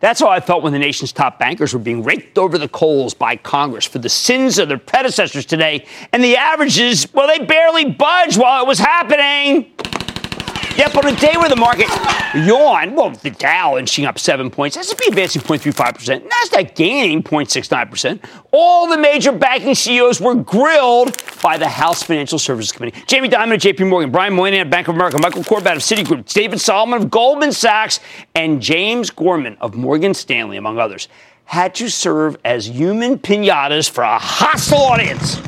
That's how I felt when the nation's top bankers were being raked over the coals by Congress for the sins of their predecessors today. And the averages, well, they barely budged while it was happening. Yep, on a day where the market yawned, well, the Dow inching up 7 points, S&P advancing 0.35%, NASDAQ gaining 0.69%, all the major banking CEOs were grilled by the House Financial Services Committee. Jamie Dimon of J.P. Morgan, Brian Moynihan of Bank of America, Michael Corbat of Citigroup, David Solomon of Goldman Sachs, and James Gorman of Morgan Stanley, among others, had to serve as human pinatas for a hostile audience.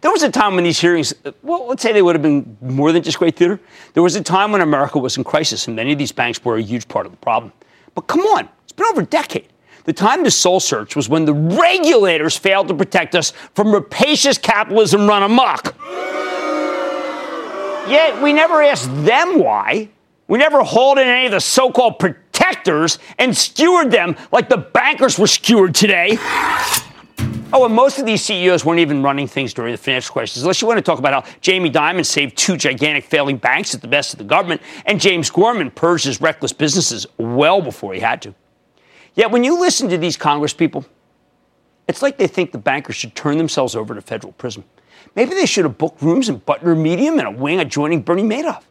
There was a time when these hearings, well, let's say they would have been more than just great theater. There was a time when America was in crisis, and many of these banks were a huge part of the problem. But come on, it's been over a decade. The time to soul search was when the regulators failed to protect us from rapacious capitalism run amok. Yet we never asked them why. We never hauled in any of the so-called protectors and skewered them like the bankers were skewered today. Oh, and most of these CEOs weren't even running things during the financial crisis, unless you want to talk about how Jamie Dimon saved two gigantic failing banks at the behest of the government, and James Gorman purged his reckless businesses well before he had to. Yet when you listen to these congresspeople, it's like they think the bankers should turn themselves over to federal prison. Maybe they should have booked rooms in Butler Medium and a wing adjoining Bernie Madoff.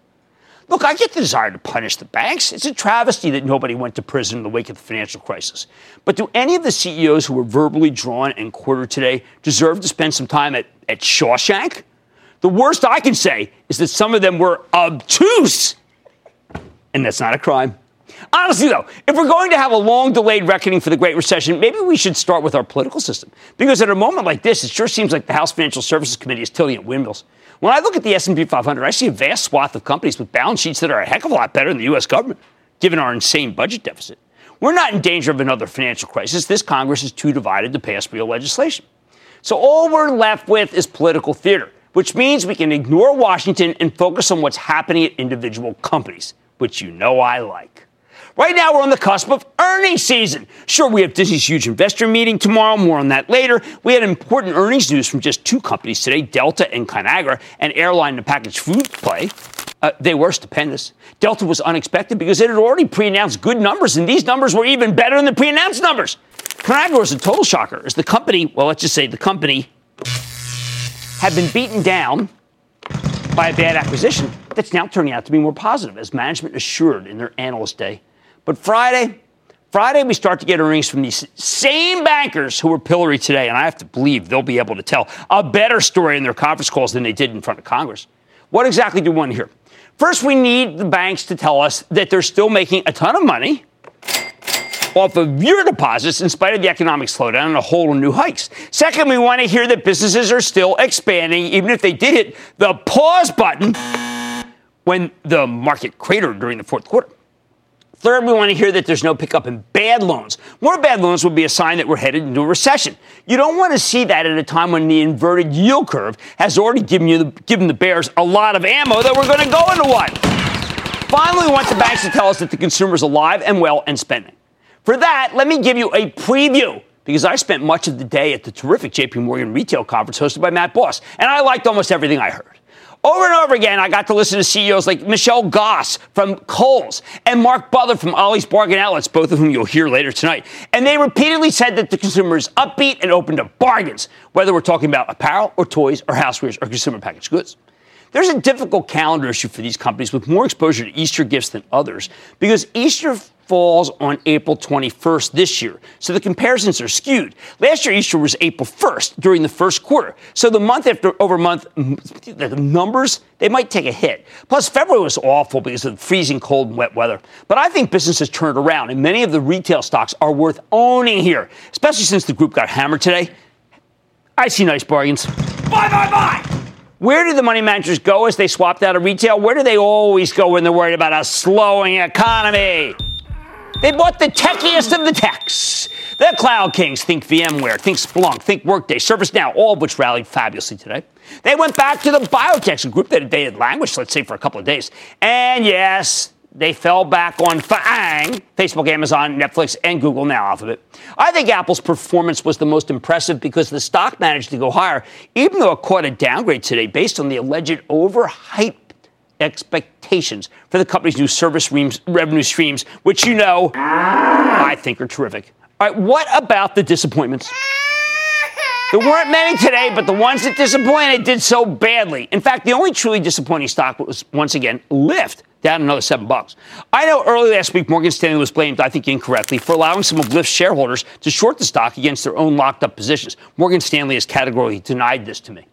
Look, I get the desire to punish the banks. It's a travesty that nobody went to prison in the wake of the financial crisis. But do any of the CEOs who were verbally drawn and quartered today deserve to spend some time at Shawshank? The worst I can say is that some of them were obtuse. And that's not a crime. Honestly, though, if we're going to have a long-delayed reckoning for the Great Recession, maybe we should start with our political system. Because at a moment like this, it sure seems like the House Financial Services Committee is tilting at windmills. When I look at the S&P 500, I see a vast swath of companies with balance sheets that are a heck of a lot better than the U.S. government, given our insane budget deficit. We're not in danger of another financial crisis. This Congress is too divided to pass real legislation. So all we're left with is political theater, which means we can ignore Washington and focus on what's happening at individual companies, which you know I like. Right now, we're on the cusp of earnings season. Sure, we have Disney's huge investor meeting tomorrow. More on that later. We had important earnings news from just two companies today, Delta and ConAgra, an airline and packaged food play. They were stupendous. Delta was unexpected because it had already pre-announced good numbers, and these numbers were even better than the pre-announced numbers. ConAgra was a total shocker, as the company, well, let's just say the company, had been beaten down by a bad acquisition that's now turning out to be more positive, as management assured in their analyst day. But Friday we start to get earnings from these same bankers who were pilloried today, and I have to believe they'll be able to tell a better story in their conference calls than they did in front of Congress. What exactly do we want to hear? First, we need the banks to tell us that they're still making a ton of money off of your deposits in spite of the economic slowdown and a whole new hikes. Second, we want to hear that businesses are still expanding, even if they did hit the pause button when the market cratered during the fourth quarter. Third, we want to hear that there's no pickup in bad loans. More bad loans would be a sign that we're headed into a recession. You don't want to see that at a time when the inverted yield curve has already given the bears a lot of ammo that we're going to go into one. Finally, we want the banks to tell us that the consumer's alive and well and spending. For that, let me give you a preview, because I spent much of the day at the terrific J.P. Morgan retail conference hosted by Matt Boss, and I liked almost everything I heard. Over and over again, I got to listen to CEOs like Michelle Goss from Kohl's and Mark Butler from Ollie's Bargain Outlets, both of whom you'll hear later tonight. And they repeatedly said that the consumer is upbeat and open to bargains, whether we're talking about apparel or toys or housewares or consumer packaged goods. There's a difficult calendar issue for these companies with more exposure to Easter gifts than others, because Easter falls on April 21st this year, so the comparisons are skewed. Last year, Easter was April 1st during the first quarter, so the month after over month, the numbers, they might take a hit. Plus, February was awful because of the freezing cold and wet weather. But I think business has turned around, and many of the retail stocks are worth owning here, especially since the group got hammered today. I see nice bargains. Buy, buy, buy! Where do the money managers go as they swapped out of retail? Where do they always go when they're worried about a slowing economy? They bought the techiest of the techs. The cloud kings, think VMware, think Splunk, think Workday, ServiceNow, all of which rallied fabulously today. They went back to the biotechs, a group that they had languished, let's say, for a couple of days. And yes, they fell back on FAANG, Facebook, Amazon, Netflix, and Google, now Alphabet. I think Apple's performance was the most impressive because the stock managed to go higher, even though it caught a downgrade today based on the alleged overhyped expectations for the company's new service revenue streams, which, you know, I think are terrific. All right, what about the disappointments? There weren't many today, but the ones that disappointed did so badly. In fact, the only truly disappointing stock was, once again, Lyft, down another $7. I know early last week, Morgan Stanley was blamed, I think incorrectly, for allowing some of Lyft's shareholders to short the stock against their own locked-up positions. Morgan Stanley has categorically denied this to me.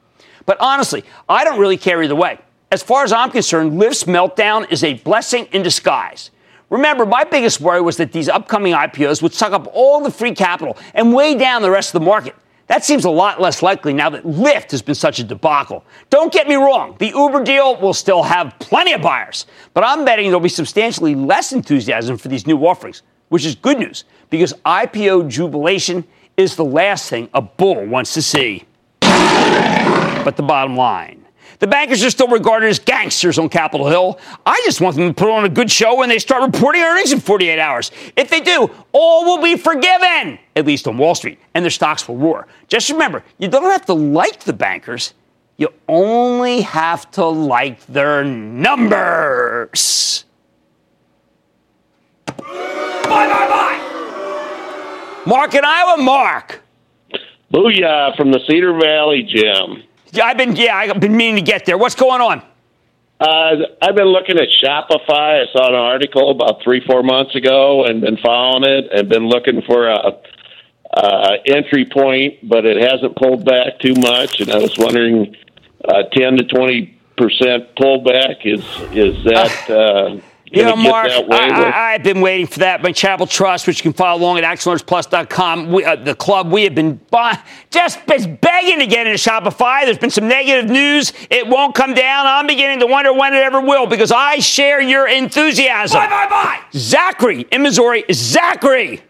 But honestly, I don't really care either way. As far as I'm concerned, Lyft's meltdown is a blessing in disguise. Remember, my biggest worry was that these upcoming IPOs would suck up all the free capital and weigh down the rest of the market. That seems a lot less likely now that Lyft has been such a debacle. Don't get me wrong, the Uber deal will still have plenty of buyers, but I'm betting there'll be substantially less enthusiasm for these new offerings, which is good news, because IPO jubilation is the last thing a bull wants to see. But the bottom line, the bankers are still regarded as gangsters on Capitol Hill. I just want them to put on a good show when they start reporting earnings in 48 hours. If they do, all will be forgiven, at least on Wall Street, and their stocks will roar. Just remember, you don't have to like the bankers. You only have to like their numbers. Bye, bye, bye. Mark in Iowa, Mark. Booyah from the Cedar Valley, Jim. I've been meaning to get there. What's going on? I've been looking at Shopify. I saw an article about 3-4 months ago and been following it and been looking for a entry point, but it hasn't pulled back too much. And I was wondering, 10 to 20% pullback is that? You know, Mark, I've been waiting for that. My Chapel Trust, which you can follow along at actionlearnersplus.com, the club, we have been just begging to get into Shopify. There's been some negative news. It won't come down. I'm beginning to wonder when it ever will, because I share your enthusiasm. Bye, bye, bye. Zachary in Missouri. Zachary.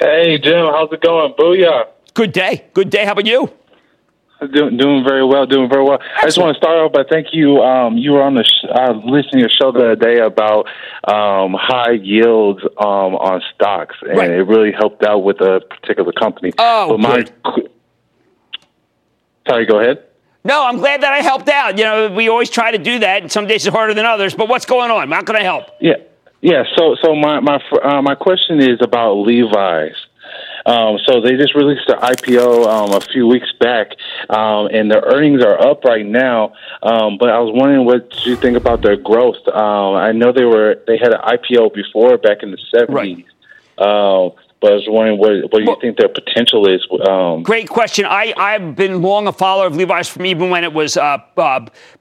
Hey, Jim. How's it going? Booyah. Good day. Good day. How about you? Doing very well, Excellent. I just want to start off by thank you. You were on the listening to your show the other day about high yields on stocks, and right, it really helped out with a particular company. Oh, sorry, go ahead. No, I'm glad that I helped out. You know, we always try to do that, and some days it's harder than others. But what's going on? How can I help? Yeah. So my question is about Levi's. So they just released their IPO a few weeks back, and their earnings are up right now. But I was wondering, what do you think about their growth? I know they had an IPO before, back in the 70s. Right. But I was wondering what you think their potential is. Great question. I've been long a follower of Levi's from even when it was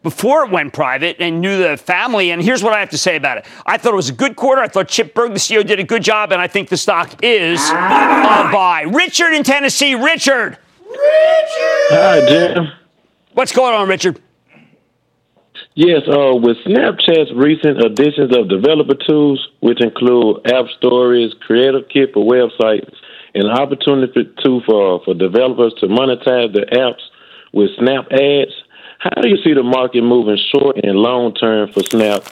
before it went private, and knew the family. And here's what I have to say about it. I thought it was a good quarter. I thought Chip Bergh, the CEO, did a good job, and I think the stock is a buy. Richard in Tennessee. Richard. Hi, Jim. What's going on, Richard? Yes, with Snapchat's recent additions of developer tools, which include app stories, creative kit for websites, and opportunity for developers to monetize their apps with Snap ads, how do you see the market moving short and long term for Snap,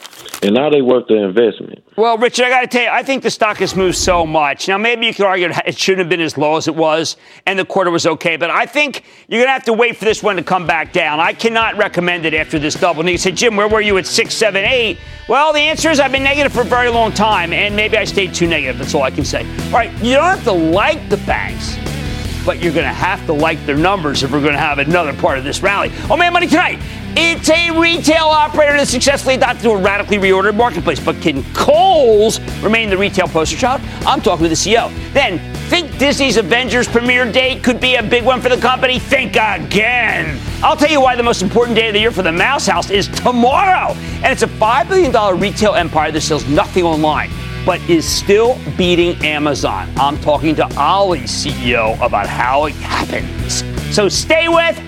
and how they worth the investment? Well, Richard, I got to tell you, I think the stock has moved so much. Now, maybe you could argue it shouldn't have been as low as it was, and the quarter was okay. But I think you're going to have to wait for this one to come back down. I cannot recommend it after this double. And you say, Jim, where were you at 6, 7, 8? Well, the answer is I've been negative for a very long time, and maybe I stayed too negative. That's all I can say. All right, you don't have to like the banks, but you're going to have to like their numbers if we're going to have another part of this rally. Oh, man, money tonight. It's a retail operator that successfully adopted to a radically reordered marketplace. But can Kohl's remain the retail poster child? I'm talking with the CEO. Then, think Disney's Avengers premiere date could be a big one for the company? Think again. I'll tell you why the most important day of the year for the Mouse House is tomorrow. And it's a $5 billion retail empire that sells nothing online, but is still beating Amazon. I'm talking to Ollie's CEO about how it happens. So stay with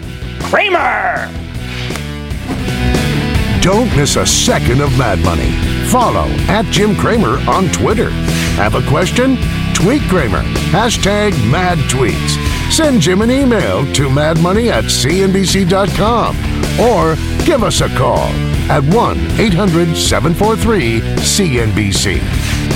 Kramer. Don't miss a second of Mad Money. Follow @JimKramer on Twitter. Have a question? Tweet Kramer. #MadTweets. Send Jim an email to madmoney@cnbc.com or give us a call at 1-800-743-CNBC.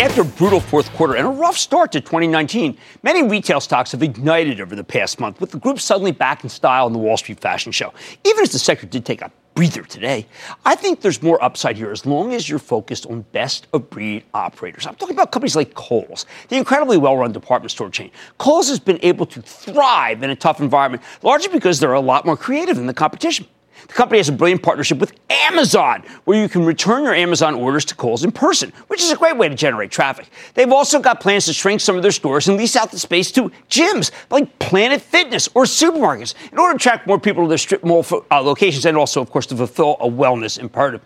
After a brutal fourth quarter and a rough start to 2019, many retail stocks have ignited over the past month, with the group suddenly back in style in the Wall Street fashion show, even as the sector did take a breather today. I think there's more upside here as long as you're focused on best-of-breed operators. I'm talking about companies like Kohl's, the incredibly well-run department store chain. Kohl's has been able to thrive in a tough environment, largely because they're a lot more creative than the competition. The company has a brilliant partnership with Amazon, where you can return your Amazon orders to Kohl's in person, which is a great way to generate traffic. They've also got plans to shrink some of their stores and lease out the space to gyms like Planet Fitness or supermarkets in order to attract more people to their strip mall locations and also, of course, to fulfill a wellness imperative.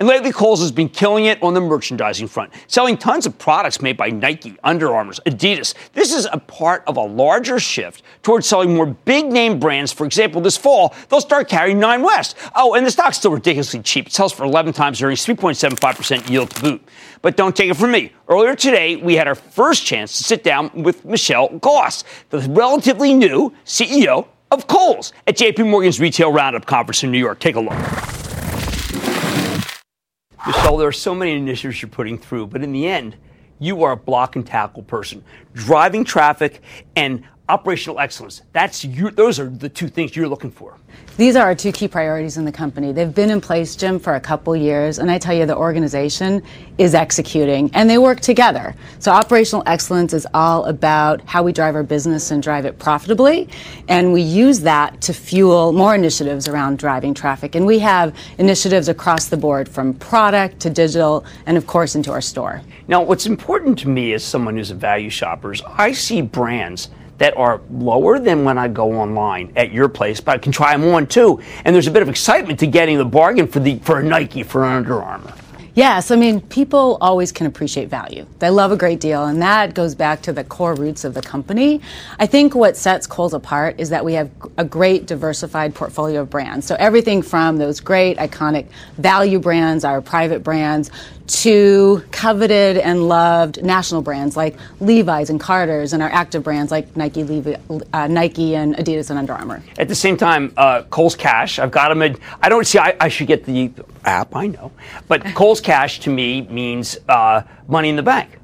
And lately, Kohl's has been killing it on the merchandising front, selling tons of products made by Nike, Under Armour, Adidas. This is a part of a larger shift towards selling more big-name brands. For example, this fall, they'll start carrying Nine West. Oh, and the stock's still ridiculously cheap. It sells for 11 times earnings, 3.75% yield to boot. But don't take it from me. Earlier today, we had our first chance to sit down with Michelle Goss, the relatively new CEO of Kohl's, at J.P. Morgan's Retail Roundup Conference in New York. Take a look. Michelle, there are so many initiatives you're putting through, but in the end, you are a block and tackle person, driving traffic and operational excellence. Those are the two things you're looking for. These are our two key priorities in the company. They've been in place, Jim, for a couple years, and I tell you, the organization is executing, and they work together. So operational excellence is all about how we drive our business and drive it profitably, and we use that to fuel more initiatives around driving traffic. And we have initiatives across the board, from product to digital, and of course into our store. Now, what's important to me as someone who's a value shopper is I see brands that are lower than when I go online at your place, but I can try them on too. And there's a bit of excitement to getting the bargain for a Nike, for an Under Armour. Yes, I mean, people always can appreciate value. They love a great deal, and that goes back to the core roots of the company. I think what sets Kohl's apart is that we have a great diversified portfolio of brands. So everything from those great, iconic value brands, our private brands, to coveted and loved national brands like Levi's and Carter's, and our active brands like Nike and Adidas and Under Armour. At the same time, Kohl's Cash, I've got them. I should get the app, I know. But Kohl's Cash to me means money in the bank.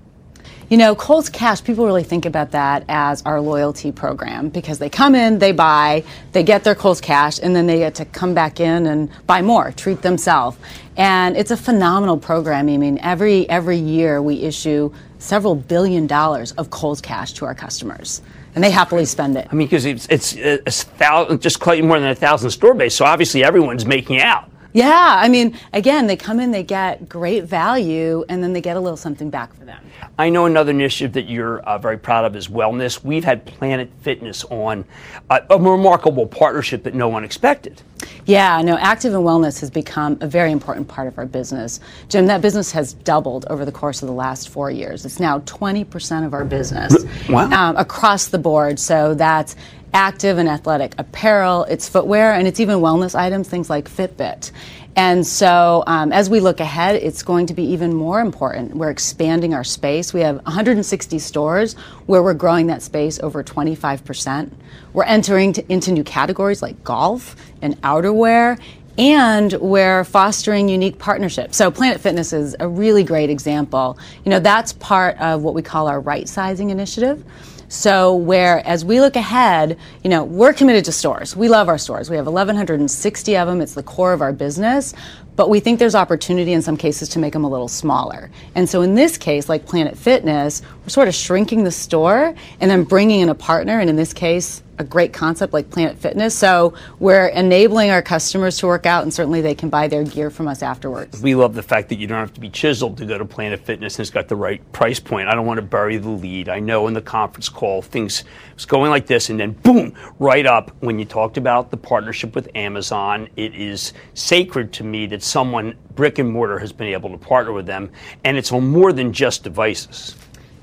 You know, Kohl's Cash, people really think about that as our loyalty program, because they come in, they buy, they get their Kohl's Cash, and then they get to come back in and buy more, treat themselves. And it's a phenomenal program. I mean, every year we issue several $1 billion of Kohl's Cash to our customers, and they happily spend it. I mean, because it's just slightly more than 1,000 store base, so obviously everyone's making out. Yeah, I mean, again, they come in, they get great value, and then they get a little something back for them. I know another initiative that you're very proud of is wellness. We've had Planet Fitness on, a remarkable partnership that no one expected. Yeah, no, active and wellness has become a very important part of our business. Jim, that business has doubled over the course of the last 4 years. It's now 20% of our business. Wow. Across the board, so that's active and athletic apparel, it's footwear, and it's even wellness items, things like Fitbit. And so as we look ahead, it's going to be even more important. We're expanding our space. We have 160 stores where we're growing that space over 25%. We're entering into new categories like golf and outerwear, and we're fostering unique partnerships. So Planet Fitness is a really great example. You know, that's part of what we call our right-sizing initiative. So where, as we look ahead, you know, we're committed to stores. We love our stores. We have 1,160 of them. It's the core of our business. But we think there's opportunity in some cases to make them a little smaller. And so in this case, like Planet Fitness, we're sort of shrinking the store and then bringing in a partner, and in this case, a great concept like Planet Fitness. So we're enabling our customers to work out, and certainly they can buy their gear from us afterwards. We love the fact that you don't have to be chiseled to go to Planet Fitness, and it's got the right price point. I don't want to bury the lead. I know in the conference call, things was going like this, and then boom, right up. When you talked about the partnership with Amazon, it is sacred to me that someone, brick and mortar, has been able to partner with them, and it's on more than just devices.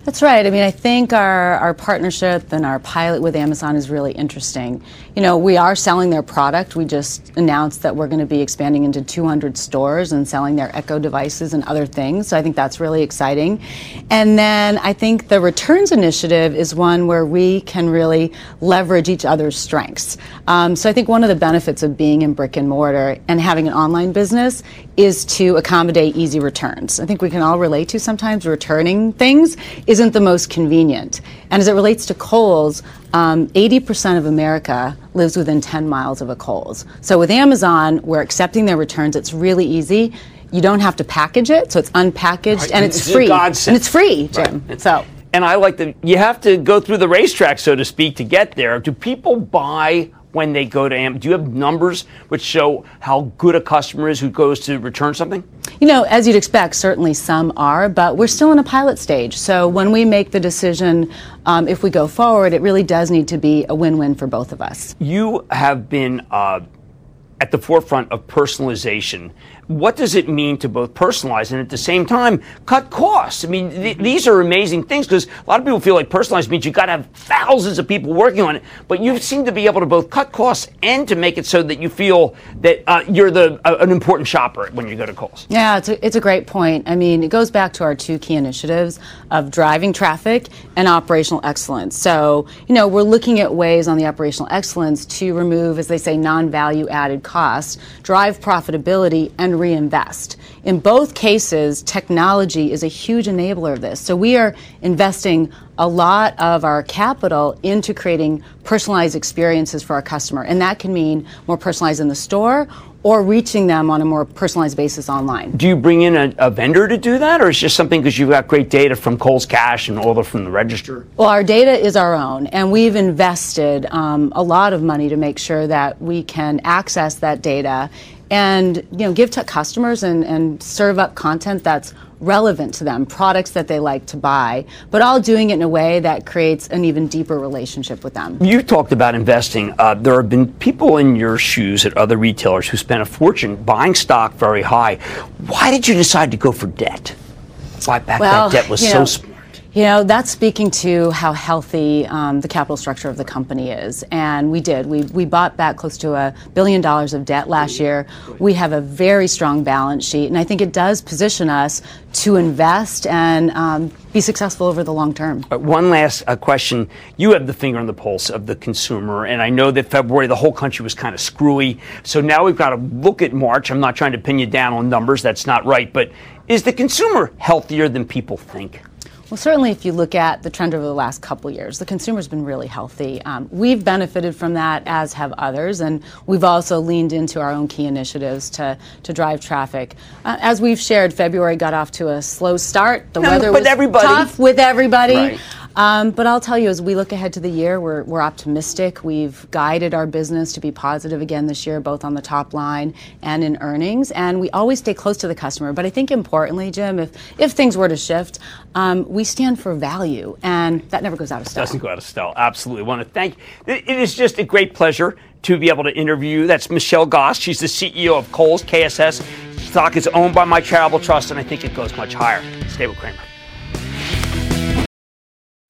That's right. I mean, I think our partnership and our pilot with Amazon is really interesting. You know, we are selling their product. We just announced that we're going to be expanding into 200 stores and selling their Echo devices and other things. So I think that's really exciting. And then I think the returns initiative is one where we can really leverage each other's strengths. So I think one of the benefits of being in brick and mortar and having an online business is to accommodate easy returns. I think we can all relate to sometimes returning things isn't the most convenient. And as it relates to Kohl's, 80% of America lives within 10 miles of a Kohl's. So with Amazon, we're accepting their returns. It's really easy. You don't have to package it, so it's unpackaged, right. And it's free. And it's free, Jim. Right. So. And I like that you have to go through the racetrack, so to speak, to get there. Do people buy when they go to Amazon? Do you have numbers which show how good a customer is who goes to return something? You know, as you'd expect, certainly some are, but we're still in a pilot stage. So when we make the decision, if we go forward, it really does need to be a win-win for both of us. You have been at the forefront of personalization what does it mean to both personalize and at the same time cut costs? I mean, these are amazing things, because a lot of people feel like personalized means you've got to have thousands of people working on it, but you seem to be able to both cut costs and to make it so that you feel that you're an important shopper when you go to Kohl's. Yeah, it's a great point. I mean, it goes back to our two key initiatives of driving traffic and operational excellence. So, you know, we're looking at ways on the operational excellence to remove, as they say, non-value added costs, drive profitability, and reinvest. In both cases, technology is a huge enabler of this. So we are investing a lot of our capital into creating personalized experiences for our customer. And that can mean more personalized in the store or reaching them on a more personalized basis online. Do you bring in a vendor to do that, or is it just something because you've got great data from Kohl's Cash and all from the register? Well, our data is our own, and we've invested a lot of money to make sure that we can access that data and, you know, give to customers and serve up content that's relevant to them, products that they like to buy, but all doing it in a way that creates an even deeper relationship with them. You talked about investing. There have been people in your shoes at other retailers who spent a fortune buying stock very high. Why did you decide to go for debt? Buy back that debt was so smart. You know, that's speaking to how healthy the capital structure of the company is. And we did. We bought back close to $1 billion of debt last year. We have a very strong balance sheet, and I think it does position us to invest and be successful over the long term. One last question. You have the finger on the pulse of the consumer, and I know that February the whole country was kind of screwy. So now we've got to look at March. I'm not trying to pin you down on numbers. That's not right. But is the consumer healthier than people think? Well, certainly if you look at the trend over the last couple of years, the consumer's been really healthy. We've benefited from that, as have others, and we've also leaned into our own key initiatives to drive traffic. As we've shared, February got off to a slow start. The weather was tough with everybody. Right. But I'll tell you, as we look ahead to the year, we're optimistic. We've guided our business to be positive again this year, both on the top line and in earnings. And we always stay close to the customer. But I think importantly, Jim, if things were to shift, we stand for value. And that never goes out of style. Doesn't go out of style. Absolutely. Want to thank you. It is just a great pleasure to be able to interview you. That's Michelle Goss. She's the CEO of Kohl's, KSS. Stock is owned by my charitable trust, and I think it goes much higher. Stay with Kramer.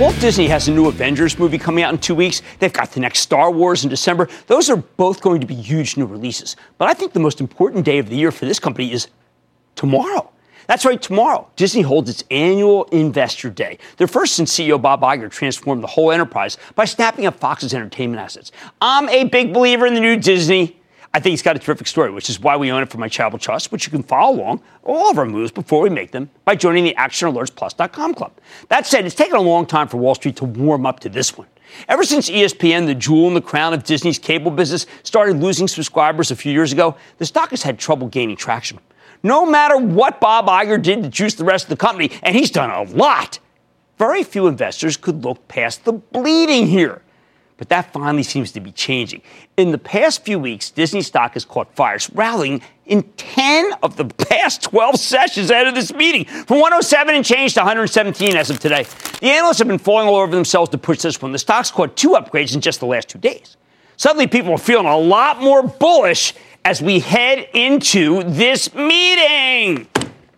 Walt Disney has a new Avengers movie coming out in 2 weeks. They've got the next Star Wars in December. Those are both going to be huge new releases. But I think the most important day of the year for this company is tomorrow. That's right, tomorrow, Disney holds its annual Investor Day. Their first since CEO Bob Iger transformed the whole enterprise by snapping up Fox's entertainment assets. I'm a big believer in the new Disney. I think it's got a terrific story, which is why we own it for my charitable trust, which you can follow along all of our moves before we make them by joining the ActionAlertsPlus.com club. That said, it's taken a long time for Wall Street to warm up to this one. Ever since ESPN, the jewel in the crown of Disney's cable business, started losing subscribers a few years ago, the stock has had trouble gaining traction. No matter what Bob Iger did to juice the rest of the company, and he's done a lot, very few investors could look past the bleeding here. But that finally seems to be changing. In the past few weeks, Disney stock has caught fires, rallying in 10 of the past 12 sessions ahead of this meeting, from 107 and change to 117 as of today. The analysts have been falling all over themselves to push this one. The stock's caught two upgrades in just the last 2 days. Suddenly people are feeling a lot more bullish as we head into this meeting.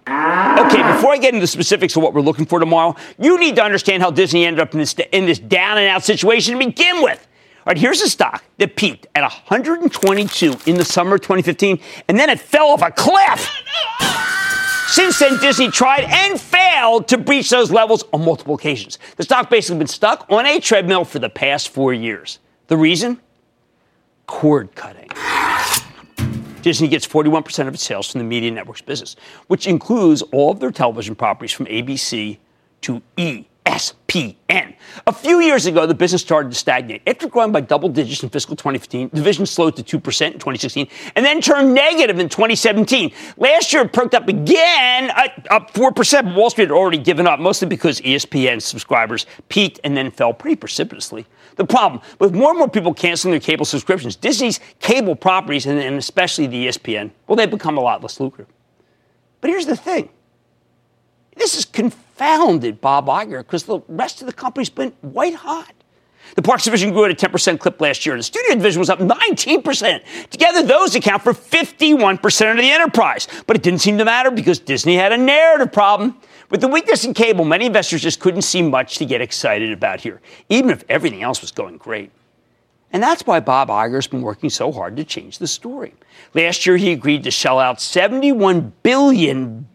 Okay, before I get into the specifics of what we're looking for tomorrow, you need to understand how Disney ended up in this down-and-out situation to begin with. All right, here's a stock that peaked at 122 in the summer of 2015, and then it fell off a cliff. Since then, Disney tried and failed to breach those levels on multiple occasions. The stock basically been stuck on a treadmill for the past 4 years. The reason? Cord cutting. Disney gets 41% of its sales from the media networks business, which includes all of their television properties from ABC to ESPN. A few years ago, the business started to stagnate. After growing by double digits in fiscal 2015, the division slowed to 2% in 2016 and then turned negative in 2017. Last year, it perked up again, up 4%. Wall Street had already given up, mostly because ESPN subscribers peaked and then fell pretty precipitously. The problem, with more and more people canceling their cable subscriptions, Disney's cable properties, and especially the ESPN, well, they've become a lot less lucrative. But here's the thing. This has confounded Bob Iger because the rest of the company's been white hot. The Parks Division grew at a 10% clip last year, and the Studio Division was up 19%. Together, those account for 51% of the enterprise. But it didn't seem to matter because Disney had a narrative problem. With the weakness in cable, many investors just couldn't see much to get excited about here, even if everything else was going great. And that's why Bob Iger's been working so hard to change the story. Last year, he agreed to shell out $71 billion.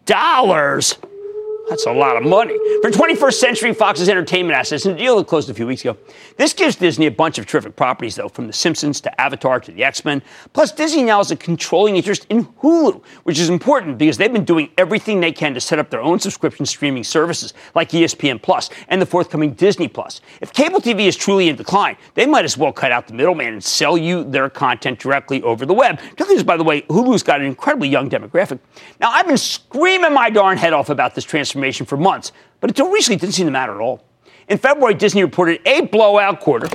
That's a lot of money for 21st Century Fox's entertainment assets in a deal that closed a few weeks ago. This gives Disney a bunch of terrific properties, though, from The Simpsons to Avatar to the X-Men. Plus, Disney now has a controlling interest in Hulu, which is important because they've been doing everything they can to set up their own subscription streaming services like ESPN Plus and the forthcoming Disney Plus. If cable TV is truly in decline, they might as well cut out the middleman and sell you their content directly over the web. Because, by the way, Hulu's got an incredibly young demographic. Now, I've been screaming my darn head off about this transformation for months, but until recently, it didn't seem to matter at all. In February, Disney reported a blowout quarter,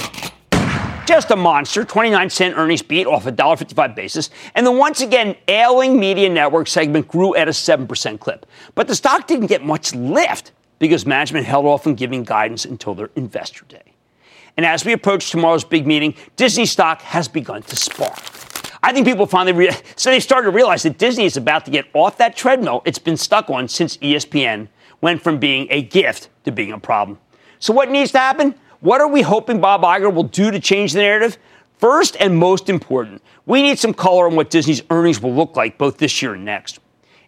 just a monster, 29-cent earnings beat off a $1.55 basis, and the once again ailing media network segment grew at a 7% clip. But the stock didn't get much lift because management held off on giving guidance until their investor day. And as we approach tomorrow's big meeting, Disney stock has begun to spark. I think people finally they've started to realize that Disney is about to get off that treadmill it's been stuck on since ESPN went from being a gift to being a problem. So what needs to happen? What are we hoping Bob Iger will do to change the narrative? First and most important, we need some color on what Disney's earnings will look like both this year and next.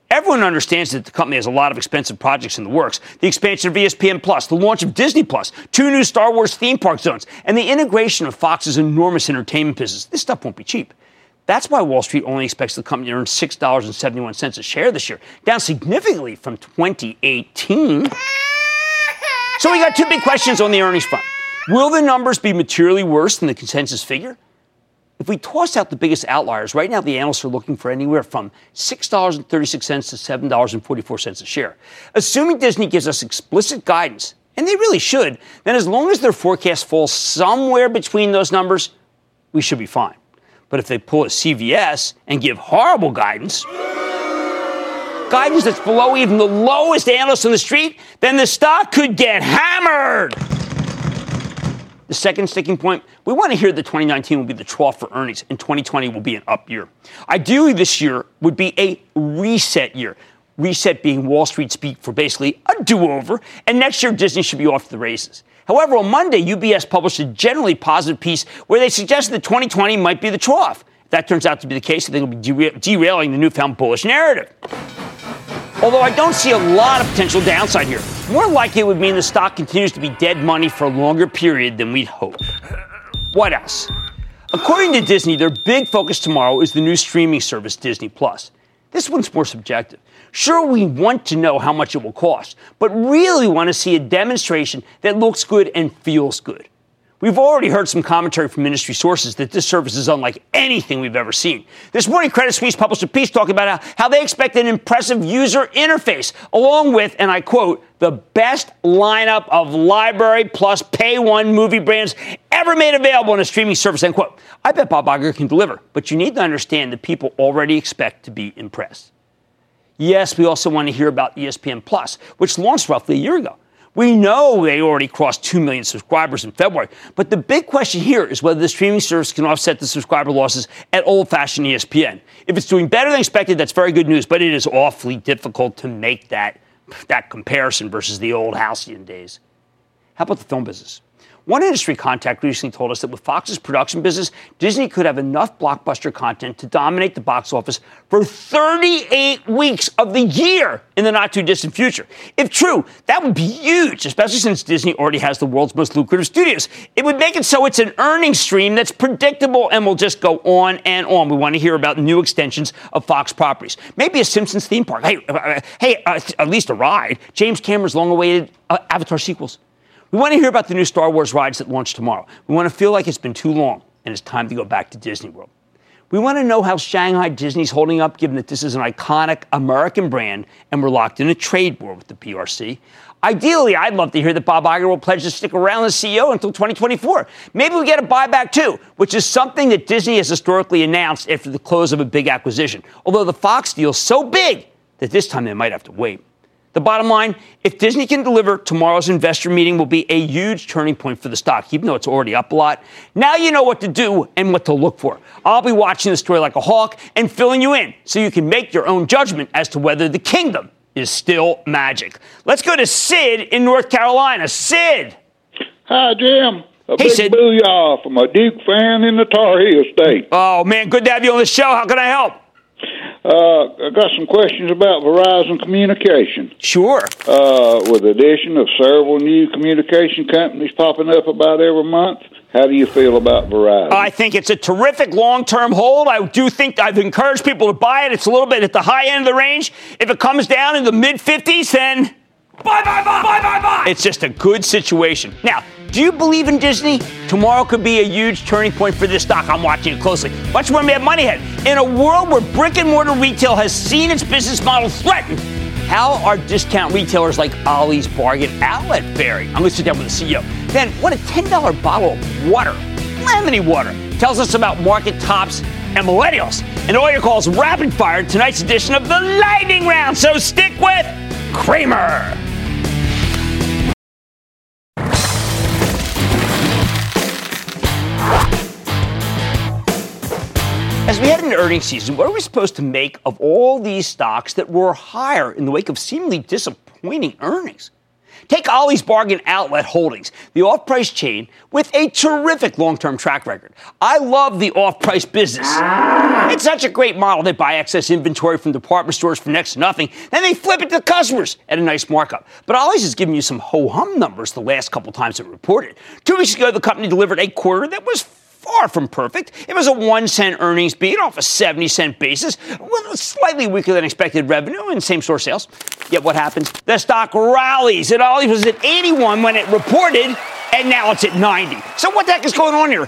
Everyone understands that the company has a lot of expensive projects in the works. The expansion of ESPN Plus, the launch of Disney Plus, 2 new Star Wars theme park zones, and the integration of Fox's enormous entertainment business. This stuff won't be cheap. That's why Wall Street only expects the company to earn $6.71 a share this year, down significantly from 2018. So we got 2 big questions on the earnings front. Will the numbers be materially worse than the consensus figure? If we toss out the biggest outliers, right now the analysts are looking for anywhere from $6.36 to $7.44 a share. Assuming Disney gives us explicit guidance, and they really should, then as long as their forecast falls somewhere between those numbers, we should be fine. But if they pull a CVS and give horrible guidance that's below even the lowest analyst on the street, then the stock could get hammered. The second sticking point, we want to hear that 2019 will be the trough for earnings and 2020 will be an up year. Ideally, this year would be a reset year. Reset being Wall Street speak for basically a do-over, and next year Disney should be off to the races. However, on Monday, UBS published a generally positive piece where they suggested that 2020 might be the trough. If that turns out to be the case, I think it'll be derailing the newfound bullish narrative. Although I don't see a lot of potential downside here. More likely it would mean the stock continues to be dead money for a longer period than we'd hoped. What else? According to Disney, their big focus tomorrow is the new streaming service, Disney Plus. This one's more subjective. Sure, we want to know how much it will cost, but really want to see a demonstration that looks good and feels good. We've already heard some commentary from industry sources that this service is unlike anything we've ever seen. This morning, Credit Suisse published a piece talking about how they expect an impressive user interface, along with, and I quote, the best lineup of library plus pay-one movie brands ever made available in a streaming service, end quote. I bet Bob Iger can deliver, but you need to understand that people already expect to be impressed. Yes, we also want to hear about ESPN Plus, which launched roughly a year ago. We know they already crossed 2 million subscribers in February, but the big question here is whether the streaming service can offset the subscriber losses at old-fashioned ESPN. If it's doing better than expected, that's very good news, but it is awfully difficult to make that comparison versus the old halcyon days. How about the film business? One industry contact recently told us that with Fox's production business, Disney could have enough blockbuster content to dominate the box office for 38 weeks of the year in the not-too-distant future. If true, that would be huge, especially since Disney already has the world's most lucrative studios. It would make it so it's an earnings stream that's predictable and will just go on and on. We want to hear about new extensions of Fox properties. Maybe a Simpsons theme park. Hey, at least a ride. James Cameron's long-awaited Avatar sequels. We want to hear about the new Star Wars rides that launch tomorrow. We want to feel like it's been too long and it's time to go back to Disney World. We want to know how Shanghai Disney's holding up, given that this is an iconic American brand and we're locked in a trade war with the PRC. Ideally, I'd love to hear that Bob Iger will pledge to stick around as CEO until 2024. Maybe we get a buyback, too, which is something that Disney has historically announced after the close of a big acquisition, although the Fox deal's so big that this time they might have to wait. The bottom line, if Disney can deliver, tomorrow's investor meeting will be a huge turning point for the stock, even though it's already up a lot. Now you know what to do and what to look for. I'll be watching the story like a hawk and filling you in so you can make your own judgment as to whether the kingdom is still magic. Let's go to Sid in North Carolina. Sid. Hi, Jim. Hey, Sid. Booyah from a Duke fan in the Tar Heel State. Oh, man, good to have you on the show. How can I help? I got some questions about Verizon Communication. Sure. With the addition of several new communication companies popping up about every month, how do you feel about Verizon? I think it's a terrific long-term hold. I do think I've encouraged people to buy it. It's a little bit at the high end of the range. If it comes down in the mid-50s, then bye, bye, bye, bye, bye, bye. It's just a good situation. Now, do you believe in Disney? Tomorrow could be a huge turning point for this stock. I'm watching it closely. Much more Mad Money ahead. In a world where brick-and-mortar retail has seen its business model threatened, how are discount retailers like Ollie's Bargain Outlet faring? I'm going to sit down with the CEO. Then, what a $10 bottle of water, Lemony water, tells us about market tops and millennials. And all your calls rapid-fire in tonight's edition of the Lightning Round. So stick with Kramer. As we head into earnings season, what are we supposed to make of all these stocks that were higher in the wake of seemingly disappointing earnings? Take Ollie's Bargain Outlet Holdings, the off-price chain with a terrific long-term track record. I love the off-price business. It's such a great model. They buy excess inventory from department stores for next to nothing, then they flip it to customers at a nice markup. But Ollie's has given you some ho-hum numbers the last couple times it reported. 2 weeks ago, the company delivered a quarter that was far from perfect. It was a 1 cent earnings beat off a 70-cent basis with slightly weaker than expected revenue and same-store sales. Yet what happens? The stock rallies. It always was at 81 when it reported, and now it's at 90. So what the heck is going on here?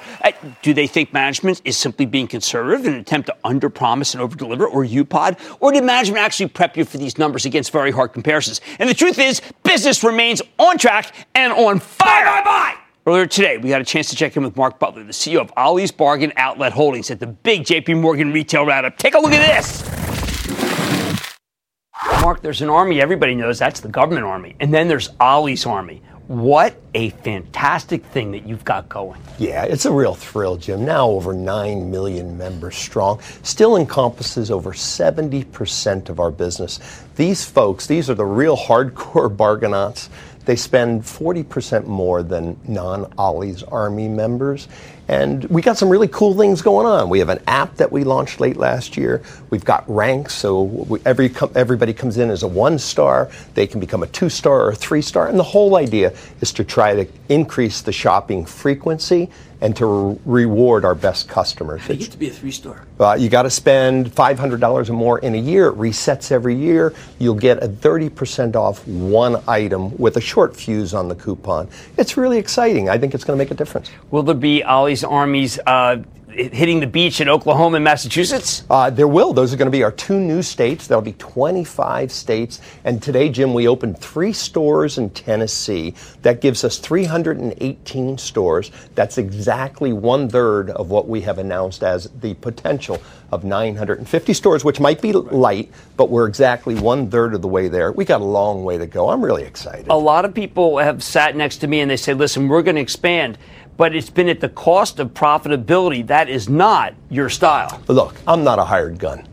Do they think management is simply being conservative in an attempt to underpromise and overdeliver, or UPOD? Or did management actually prep you for these numbers against very hard comparisons? And the truth is, business remains on track and on fire. Bye, bye, bye. Earlier today, we had a chance to check in with Mark Butler, the CEO of Ollie's Bargain Outlet Holdings at the big J.P. Morgan retail roundup. Take a look at this. Mark, there's an army everybody knows. That's the government army. And then there's Ollie's army. What a fantastic thing that you've got going. Yeah, it's a real thrill, Jim. Now over 9 million members strong, still encompasses over 70% of our business. These folks, these are the real hardcore bargainauts. They spend 40% more than non-Ollie's Army members. And we got some really cool things going on. We have an app that we launched late last year. We've got ranks, so everybody comes in as a 1-star. They can become a 2-star or a 3-star. And the whole idea is to try to increase the shopping frequency and to reward our best customers. How do you get to be a 3-star? You got to spend $500 or more in a year. It resets every year. You'll get a 30% off one item with a short fuse on the coupon. It's really exciting. I think it's going to make a difference. Will there be Ollie's Army's hitting the beach in Oklahoma and Massachusetts? There will. Those are going to be our two new states. There'll be 25 states. And today, Jim, we opened 3 stores in Tennessee. That gives us 318 stores. That's exactly 1/3 of what we have announced as the potential of 950 stores, which might be light, but we're exactly 1/3 of the way there. We got a long way to go. I'm really excited. A lot of people have sat next to me and they say, listen, we're going to expand, but it's been at the cost of profitability. That is not your style. Look, I'm not a hired gun.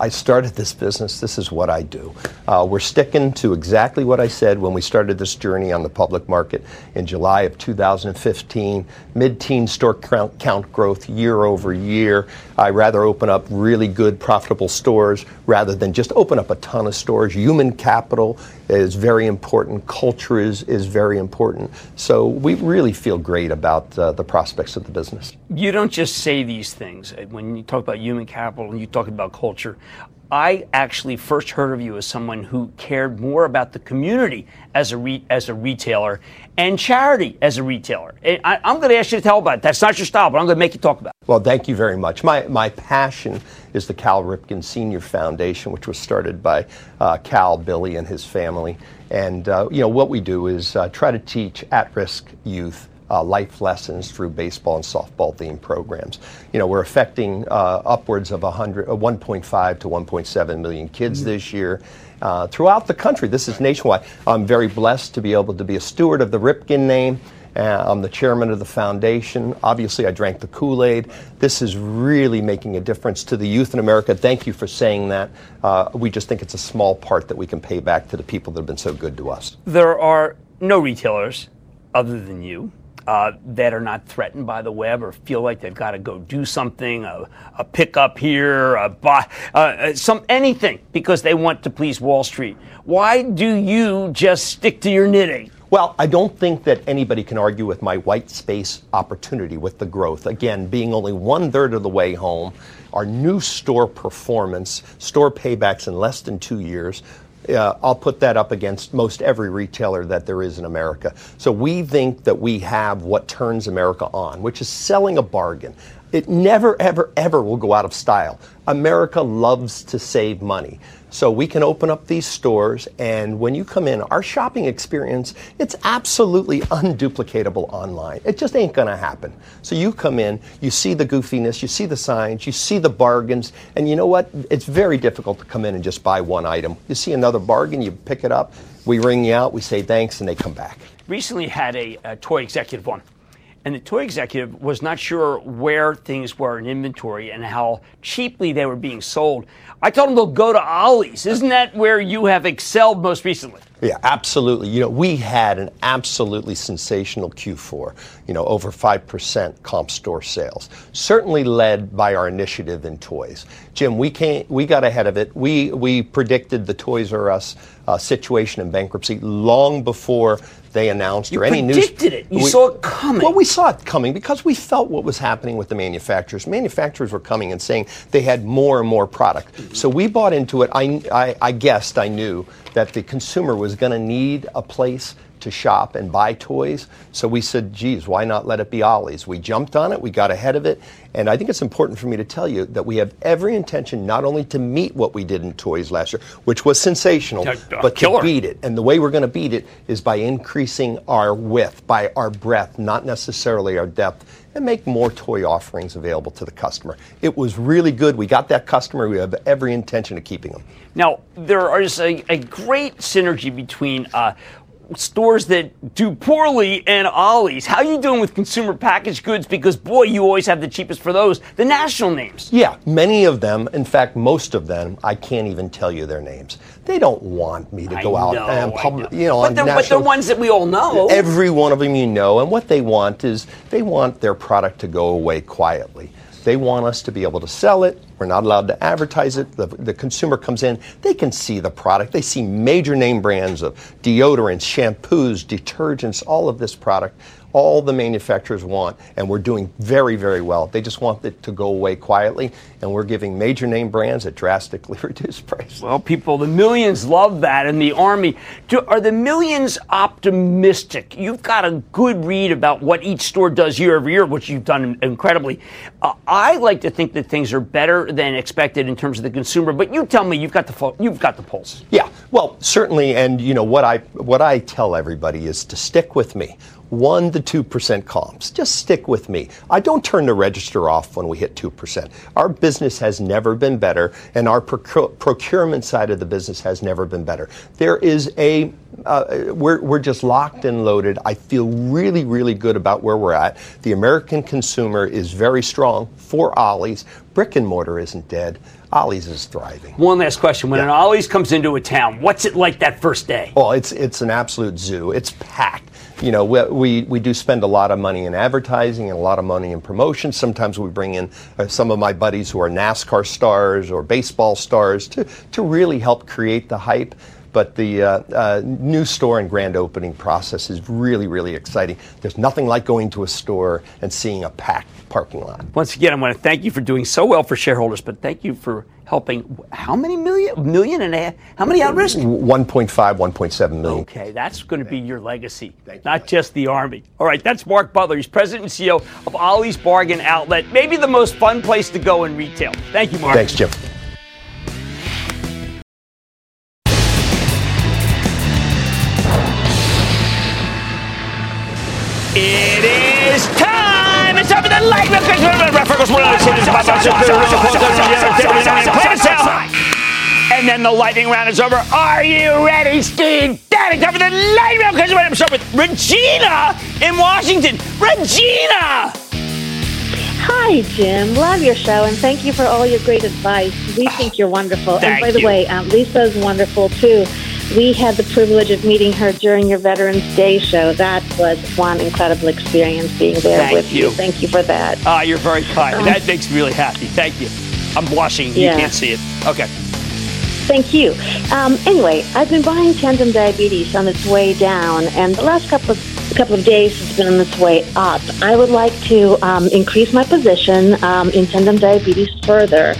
I started this business. This is what I do. We're sticking to exactly what I said when we started this journey on the public market in July of 2015, mid-teen store count growth year over year. I rather open up really good, profitable stores rather than just open up a ton of stores. Human capital is very important. Culture is very important. So we really feel great about the prospects of the business. You don't just say these things. When you talk about human capital and you talk about culture, I actually first heard of you as someone who cared more about the community as a retailer and charity as a retailer. I'm going to ask you to tell about it. That's not your style, but I'm going to make you talk about it. Well, thank you very much. My passion is the Cal Ripken Senior Foundation, which was started by Cal, Billy, and his family. And what we do is try to teach at-risk youth life lessons through baseball and softball themed programs. We're affecting upwards of 1.5 to 1.7 million kids this year throughout the country. This is nationwide. I'm very blessed to be able to be a steward of the Ripken name. I'm the chairman of the foundation. Obviously, I drank the Kool-Aid. This is really making a difference to the youth in America. Thank you for saying that. We just think it's a small part that we can pay back to the people that have been so good to us. There are no retailers other than you that are not threatened by the web or feel like they've got to go do something, a pickup here, a buy, anything, because they want to please Wall Street. Why do you just stick to your knitting? Well, I don't think that anybody can argue with my white space opportunity with the growth. Again, being only 1/3 of the way home, our new store performance, store paybacks in less than 2 years, I'll put that up against most every retailer that there is in America. So we think that we have what turns America on, which is selling a bargain. It never, ever, ever will go out of style. America loves to save money. So we can open up these stores, and when you come in, our shopping experience, it's absolutely unduplicatable online. It just ain't gonna happen. So you come in, you see the goofiness, you see the signs, you see the bargains, and you know what? It's very difficult to come in and just buy one item. You see another bargain, you pick it up, we ring you out, we say thanks, and they come back. Recently had a toy executive on. And the toy executive was not sure where things were in inventory and how cheaply they were being sold. I told him they'll go to Ollie's. Isn't that where you have excelled most recently? Yeah, absolutely. We had an absolutely sensational Q4, over 5% comp store sales, certainly led by our initiative in toys. Jim, we got ahead of it. We predicted the Toys R Us situation in bankruptcy long before they announced or any news. You predicted it. You saw it coming. Well, we saw it coming because we felt what was happening with the manufacturers. Manufacturers were coming and saying they had more and more product. So we bought into it. I knew that the consumer was going to need a place to shop and buy toys. So we said, geez, why not let it be Ollie's? We jumped on it. We got ahead of it. And I think it's important for me to tell you that we have every intention not only to meet what we did in toys last year, which was sensational, but to beat it. And the way we're going to beat it is by increasing our width, by our breadth, not necessarily our depth, and make more toy offerings available to the customer. It was really good. We got that customer. We have every intention of keeping them. Now, there is a great synergy between stores that do poorly and Ollie's. How are you doing with consumer packaged goods? Because, boy, you always have the cheapest for those, the national names. Yeah, many of them, in fact, most of them, I can't even tell you their names. They don't want me to go out and public, but they're ones that we all know. Every one of them and what they want is they want their product to go away quietly. They want us to be able to sell it. We're not allowed to advertise it. The consumer comes in. They can see the product. They see major name brands of deodorants, shampoos, detergents, all of this product. all the manufacturers want, and we're doing very, very well. They just want it to go away quietly, and we're giving major name brands a drastically reduced price. Well, people, the millions love that in the Army. Are the millions optimistic? You've got a good read about what each store does year over year, which you've done incredibly. I like to think that things are better than expected in terms of the consumer, but you tell me you've got the pulse. Yeah, well, certainly, and you know what I tell everybody is to stick with me. 1% to 2% comps. Just stick with me. I don't turn the register off when we hit 2%. Our business has never been better, and our procurement side of the business has never been better. There is we're just locked and loaded. I feel really, really good about where we're at. The American consumer is very strong for Ollie's. Brick and mortar isn't dead. Ollie's is thriving. One last question. When an Ollie's comes into a town, what's it like that first day? Well, it's an absolute zoo. It's packed. You know, we do spend a lot of money in advertising and a lot of money in promotion. Sometimes we bring in some of my buddies who are NASCAR stars or baseball stars to really help create the hype. But the new store and grand opening process is really, really exciting. There's nothing like going to a store and seeing a packed parking lot. Once again, I want to thank you for doing so well for shareholders, but thank you for helping. How many million? Million and a half? How many at risk? 1.5, 1.7 million. Okay, that's going to be your legacy, not just the Army. All right, that's Mark Butler. He's president and CEO of Ollie's Bargain Outlet, maybe the most fun place to go in retail. Thank you, Mark. Thanks, Jim. It is time! It's time for the lightning round! And then the lightning round is over. Are you ready, Steve? Daddy, time for the lightning round! Because I'm starting with Regina in Washington. Regina! Hi, Jim. Love your show, and thank you for all your great advice. We think you're wonderful. And by the way, Lisa's wonderful, too. We had the privilege of meeting her during your Veterans Day show. That was one incredible experience being there with you. Thank you for that. You're very kind. That makes me really happy. Thank you. I'm blushing. You can't see it. Okay. Thank you. Anyway, I've been buying Tandem Diabetes on its way down, and the last couple of days it's been on its way up. I would like to increase my position in Tandem Diabetes further.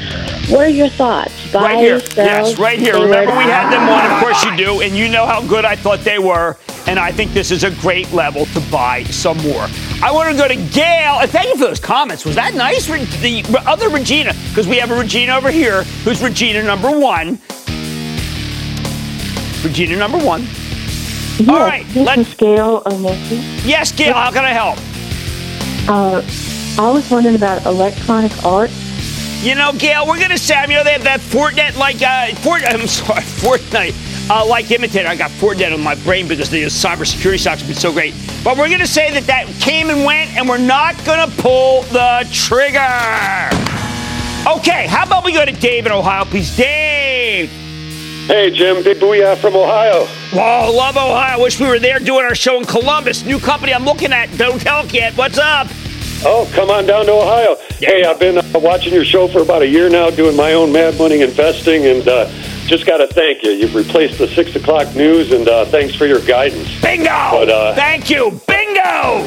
What are your thoughts? Buy, right here. Sell, yes, right here. Forward. Remember we had them on, of course you do, and you know how good I thought they were, and I think this is a great level to buy some more. I want to go to Gail. Thank you for those comments. Was that nice? The other Regina, because we have a Regina over here who's Regina number one. Regina number one. Yes, all right. This is Gail O'Neill. Yes, Gail, how can I help? I was wondering about electronic art. You know, Gail, we're going to say, you know, they have that Fortnite-like imitator. I got Fortnite on my brain because the cybersecurity stocks have been so great. But we're going to say that came and went, and we're not going to pull the trigger. Okay, how about we go to Dave in Ohio, please? Dave. Hey, Jim. Big booyah from Ohio. Whoa, love Ohio. Wish we were there doing our show in Columbus. New company I'm looking at. Don't tell yet. What's up? Oh, come on down to Ohio. Yeah. Hey, I've been watching your show for about a year now, doing my own Mad Money investing, and just got to thank you. You've replaced the 6 o'clock news, and thanks for your guidance. Bingo! But, thank you. Bingo!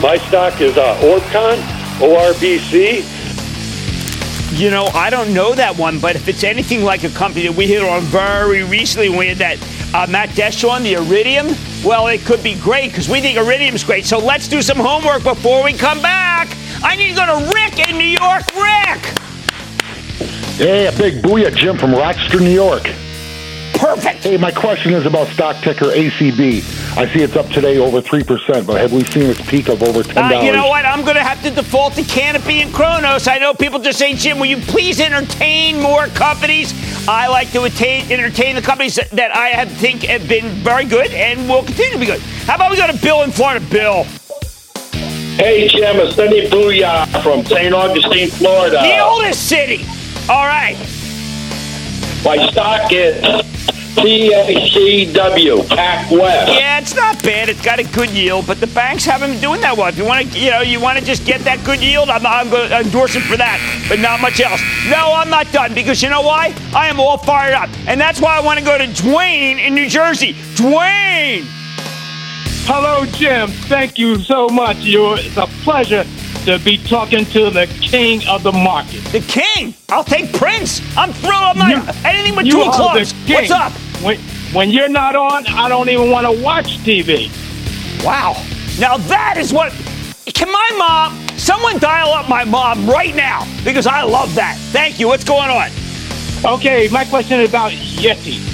My stock is Orbcon, ORBC. You know, I don't know that one, but if it's anything like a company that we hit on very recently, we had that Matt Desch on the Iridium, well, it could be great because we think Iridium's great. So let's do some homework before we come back. I need to go to Rick in New York. Rick! Hey, a big booyah, Jim, from Rochester, New York. Perfect. Hey, my question is about stock ticker ACB. I see it's up today over 3%, but have we seen its peak of over $10? You know what? I'm going to have to default to Canopy and Kronos. I know people just say, Jim, will you please entertain more companies? I like to entertain the companies that I think have been very good and will continue to be good. How about we go to Bill in Florida? Bill. Hey, Jim, a sunny booyah from St. Augustine, Florida. The oldest city. All right. My stock is PACW, PacWest. Yeah, it's not bad. It's got a good yield, but the banks haven't been doing that well. If you want to, you want to just get that good yield, I'm going to endorse it for that, but not much else. No, I'm not done, because you know why? I am all fired up, and that's why I want to go to Dwayne in New Jersey. Dwayne! Hello, Jim. Thank you so much. It's a pleasure to be talking to the king of the market. The king? I'll take Prince. I'm thrilled. I'm not anything but two o'clock. What's up? When you're not on, I don't even want to watch TV. Wow. Now that is what... Can my mom... Someone dial up my mom right now, because I love that. Thank you. What's going on? Okay, my question is about Yeti.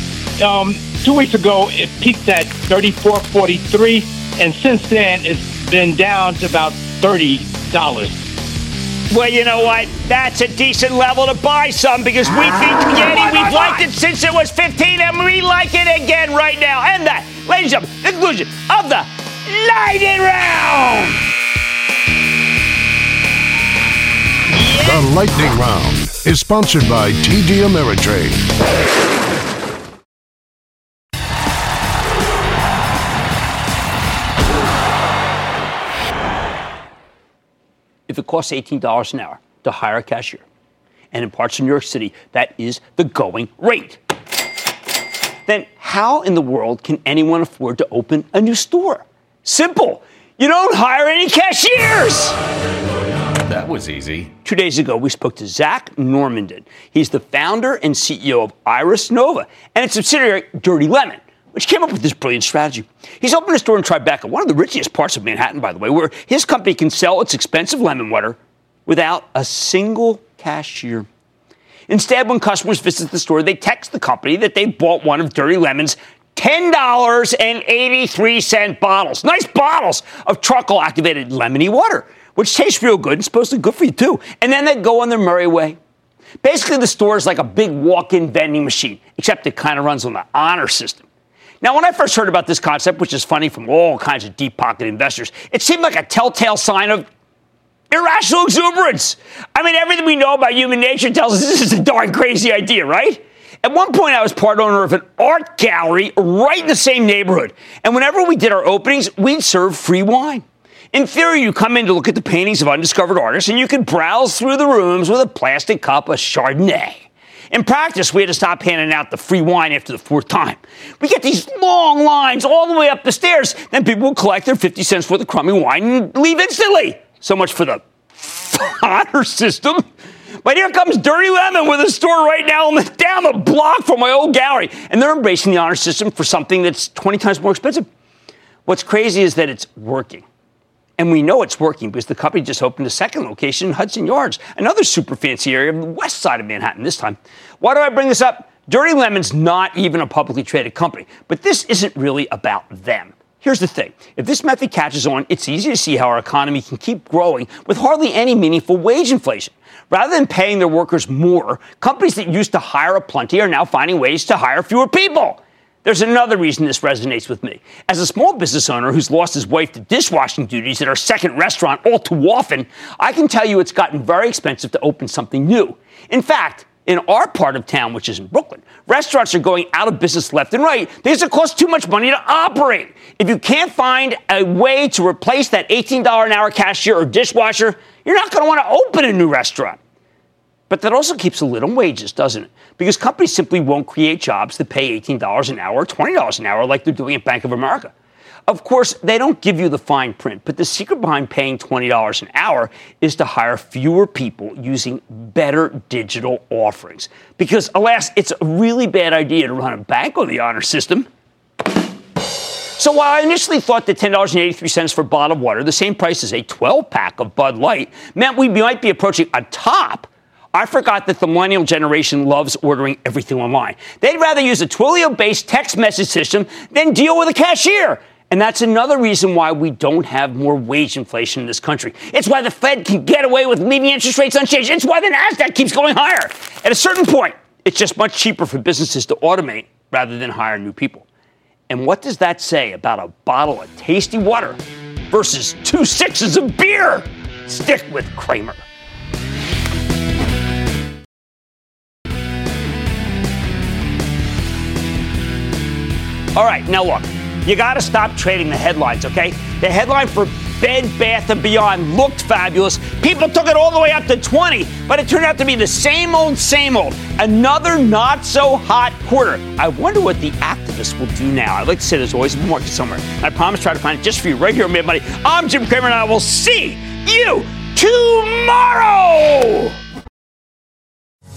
2 weeks ago, it peaked at $34.43, and since then, it's been down to about $30. Well, you know what? That's a decent level to buy some, because we think Yeti, we've liked it since it was 15, and we like it again right now. And that, ladies and gentlemen, the conclusion of the lightning round. The lightning round is sponsored by TD Ameritrade. If it costs $18 an hour to hire a cashier, and in parts of New York City, that is the going rate, then how in the world can anyone afford to open a new store? Simple. You don't hire any cashiers. That was easy. 2 days ago, we spoke to Zach Normandin. He's the founder and CEO of Iris Nova and its subsidiary, Dirty Lemon, which came up with this brilliant strategy. He's opened a store in Tribeca, one of the richest parts of Manhattan, by the way, where his company can sell its expensive lemon water without a single cashier. Instead, when customers visit the store, they text the company that they bought one of Dirty Lemon's $10.83 bottles. Nice bottles of charcoal-activated lemony water, which tastes real good and supposedly good for you, too. And then they go on their merry way. Basically, the store is like a big walk-in vending machine, except it kind of runs on the honor system. Now, when I first heard about this concept, which is funny from all kinds of deep-pocket investors, it seemed like a telltale sign of irrational exuberance. I mean, everything we know about human nature tells us this is a darn crazy idea, right? At one point, I was part owner of an art gallery right in the same neighborhood. And whenever we did our openings, we'd serve free wine. In theory, you come in to look at the paintings of undiscovered artists, and you can browse through the rooms with a plastic cup of Chardonnay. In practice, we had to stop handing out the free wine after the fourth time. We get these long lines all the way up the stairs. Then people will collect their 50 cents worth of crummy wine and leave instantly. So much for the honor system. But here comes Dirty Lemon with a store right now down the block from my old gallery. And they're embracing the honor system for something that's 20 times more expensive. What's crazy is that it's working. And we know it's working because the company just opened a second location in Hudson Yards, another super fancy area of the west side of Manhattan this time. Why do I bring this up? Dirty Lemon's not even a publicly traded company, but this isn't really about them. Here's the thing. If this method catches on, it's easy to see how our economy can keep growing with hardly any meaningful wage inflation. Rather than paying their workers more, companies that used to hire a plenty are now finding ways to hire fewer people. There's another reason this resonates with me. As a small business owner who's lost his wife to dishwashing duties at our second restaurant all too often, I can tell you it's gotten very expensive to open something new. In fact, in our part of town, which is in Brooklyn, restaurants are going out of business left and right because it costs too much money to operate. If you can't find a way to replace that $18 an hour cashier or dishwasher, you're not going to want to open a new restaurant. But that also keeps a lid on wages, doesn't it? Because companies simply won't create jobs that pay $18 an hour or $20 an hour like they're doing at Bank of America. Of course, they don't give you the fine print, but the secret behind paying $20 an hour is to hire fewer people using better digital offerings. Because, alas, it's a really bad idea to run a bank on the honor system. So while I initially thought that $10.83 for bottled water, the same price as a 12-pack of Bud Light, meant we might be approaching a top, I forgot that the millennial generation loves ordering everything online. They'd rather use a Twilio-based text message system than deal with a cashier. And that's another reason why we don't have more wage inflation in this country. It's why the Fed can get away with leaving interest rates unchanged. It's why the NASDAQ keeps going higher. At a certain point, it's just much cheaper for businesses to automate rather than hire new people. And what does that say about a bottle of tasty water versus 2 sixes of beer? Stick with Kramer. All right, now look, you got to stop trading the headlines, okay? The headline for Bed Bath & Beyond looked fabulous. People took it all the way up to 20, but it turned out to be the same old, another not-so-hot quarter. I wonder what the activists will do now. I'd like to say there's always more somewhere. I promise try to find it just for you right here on Mid Money. I'm Jim Cramer, and I will see you tomorrow!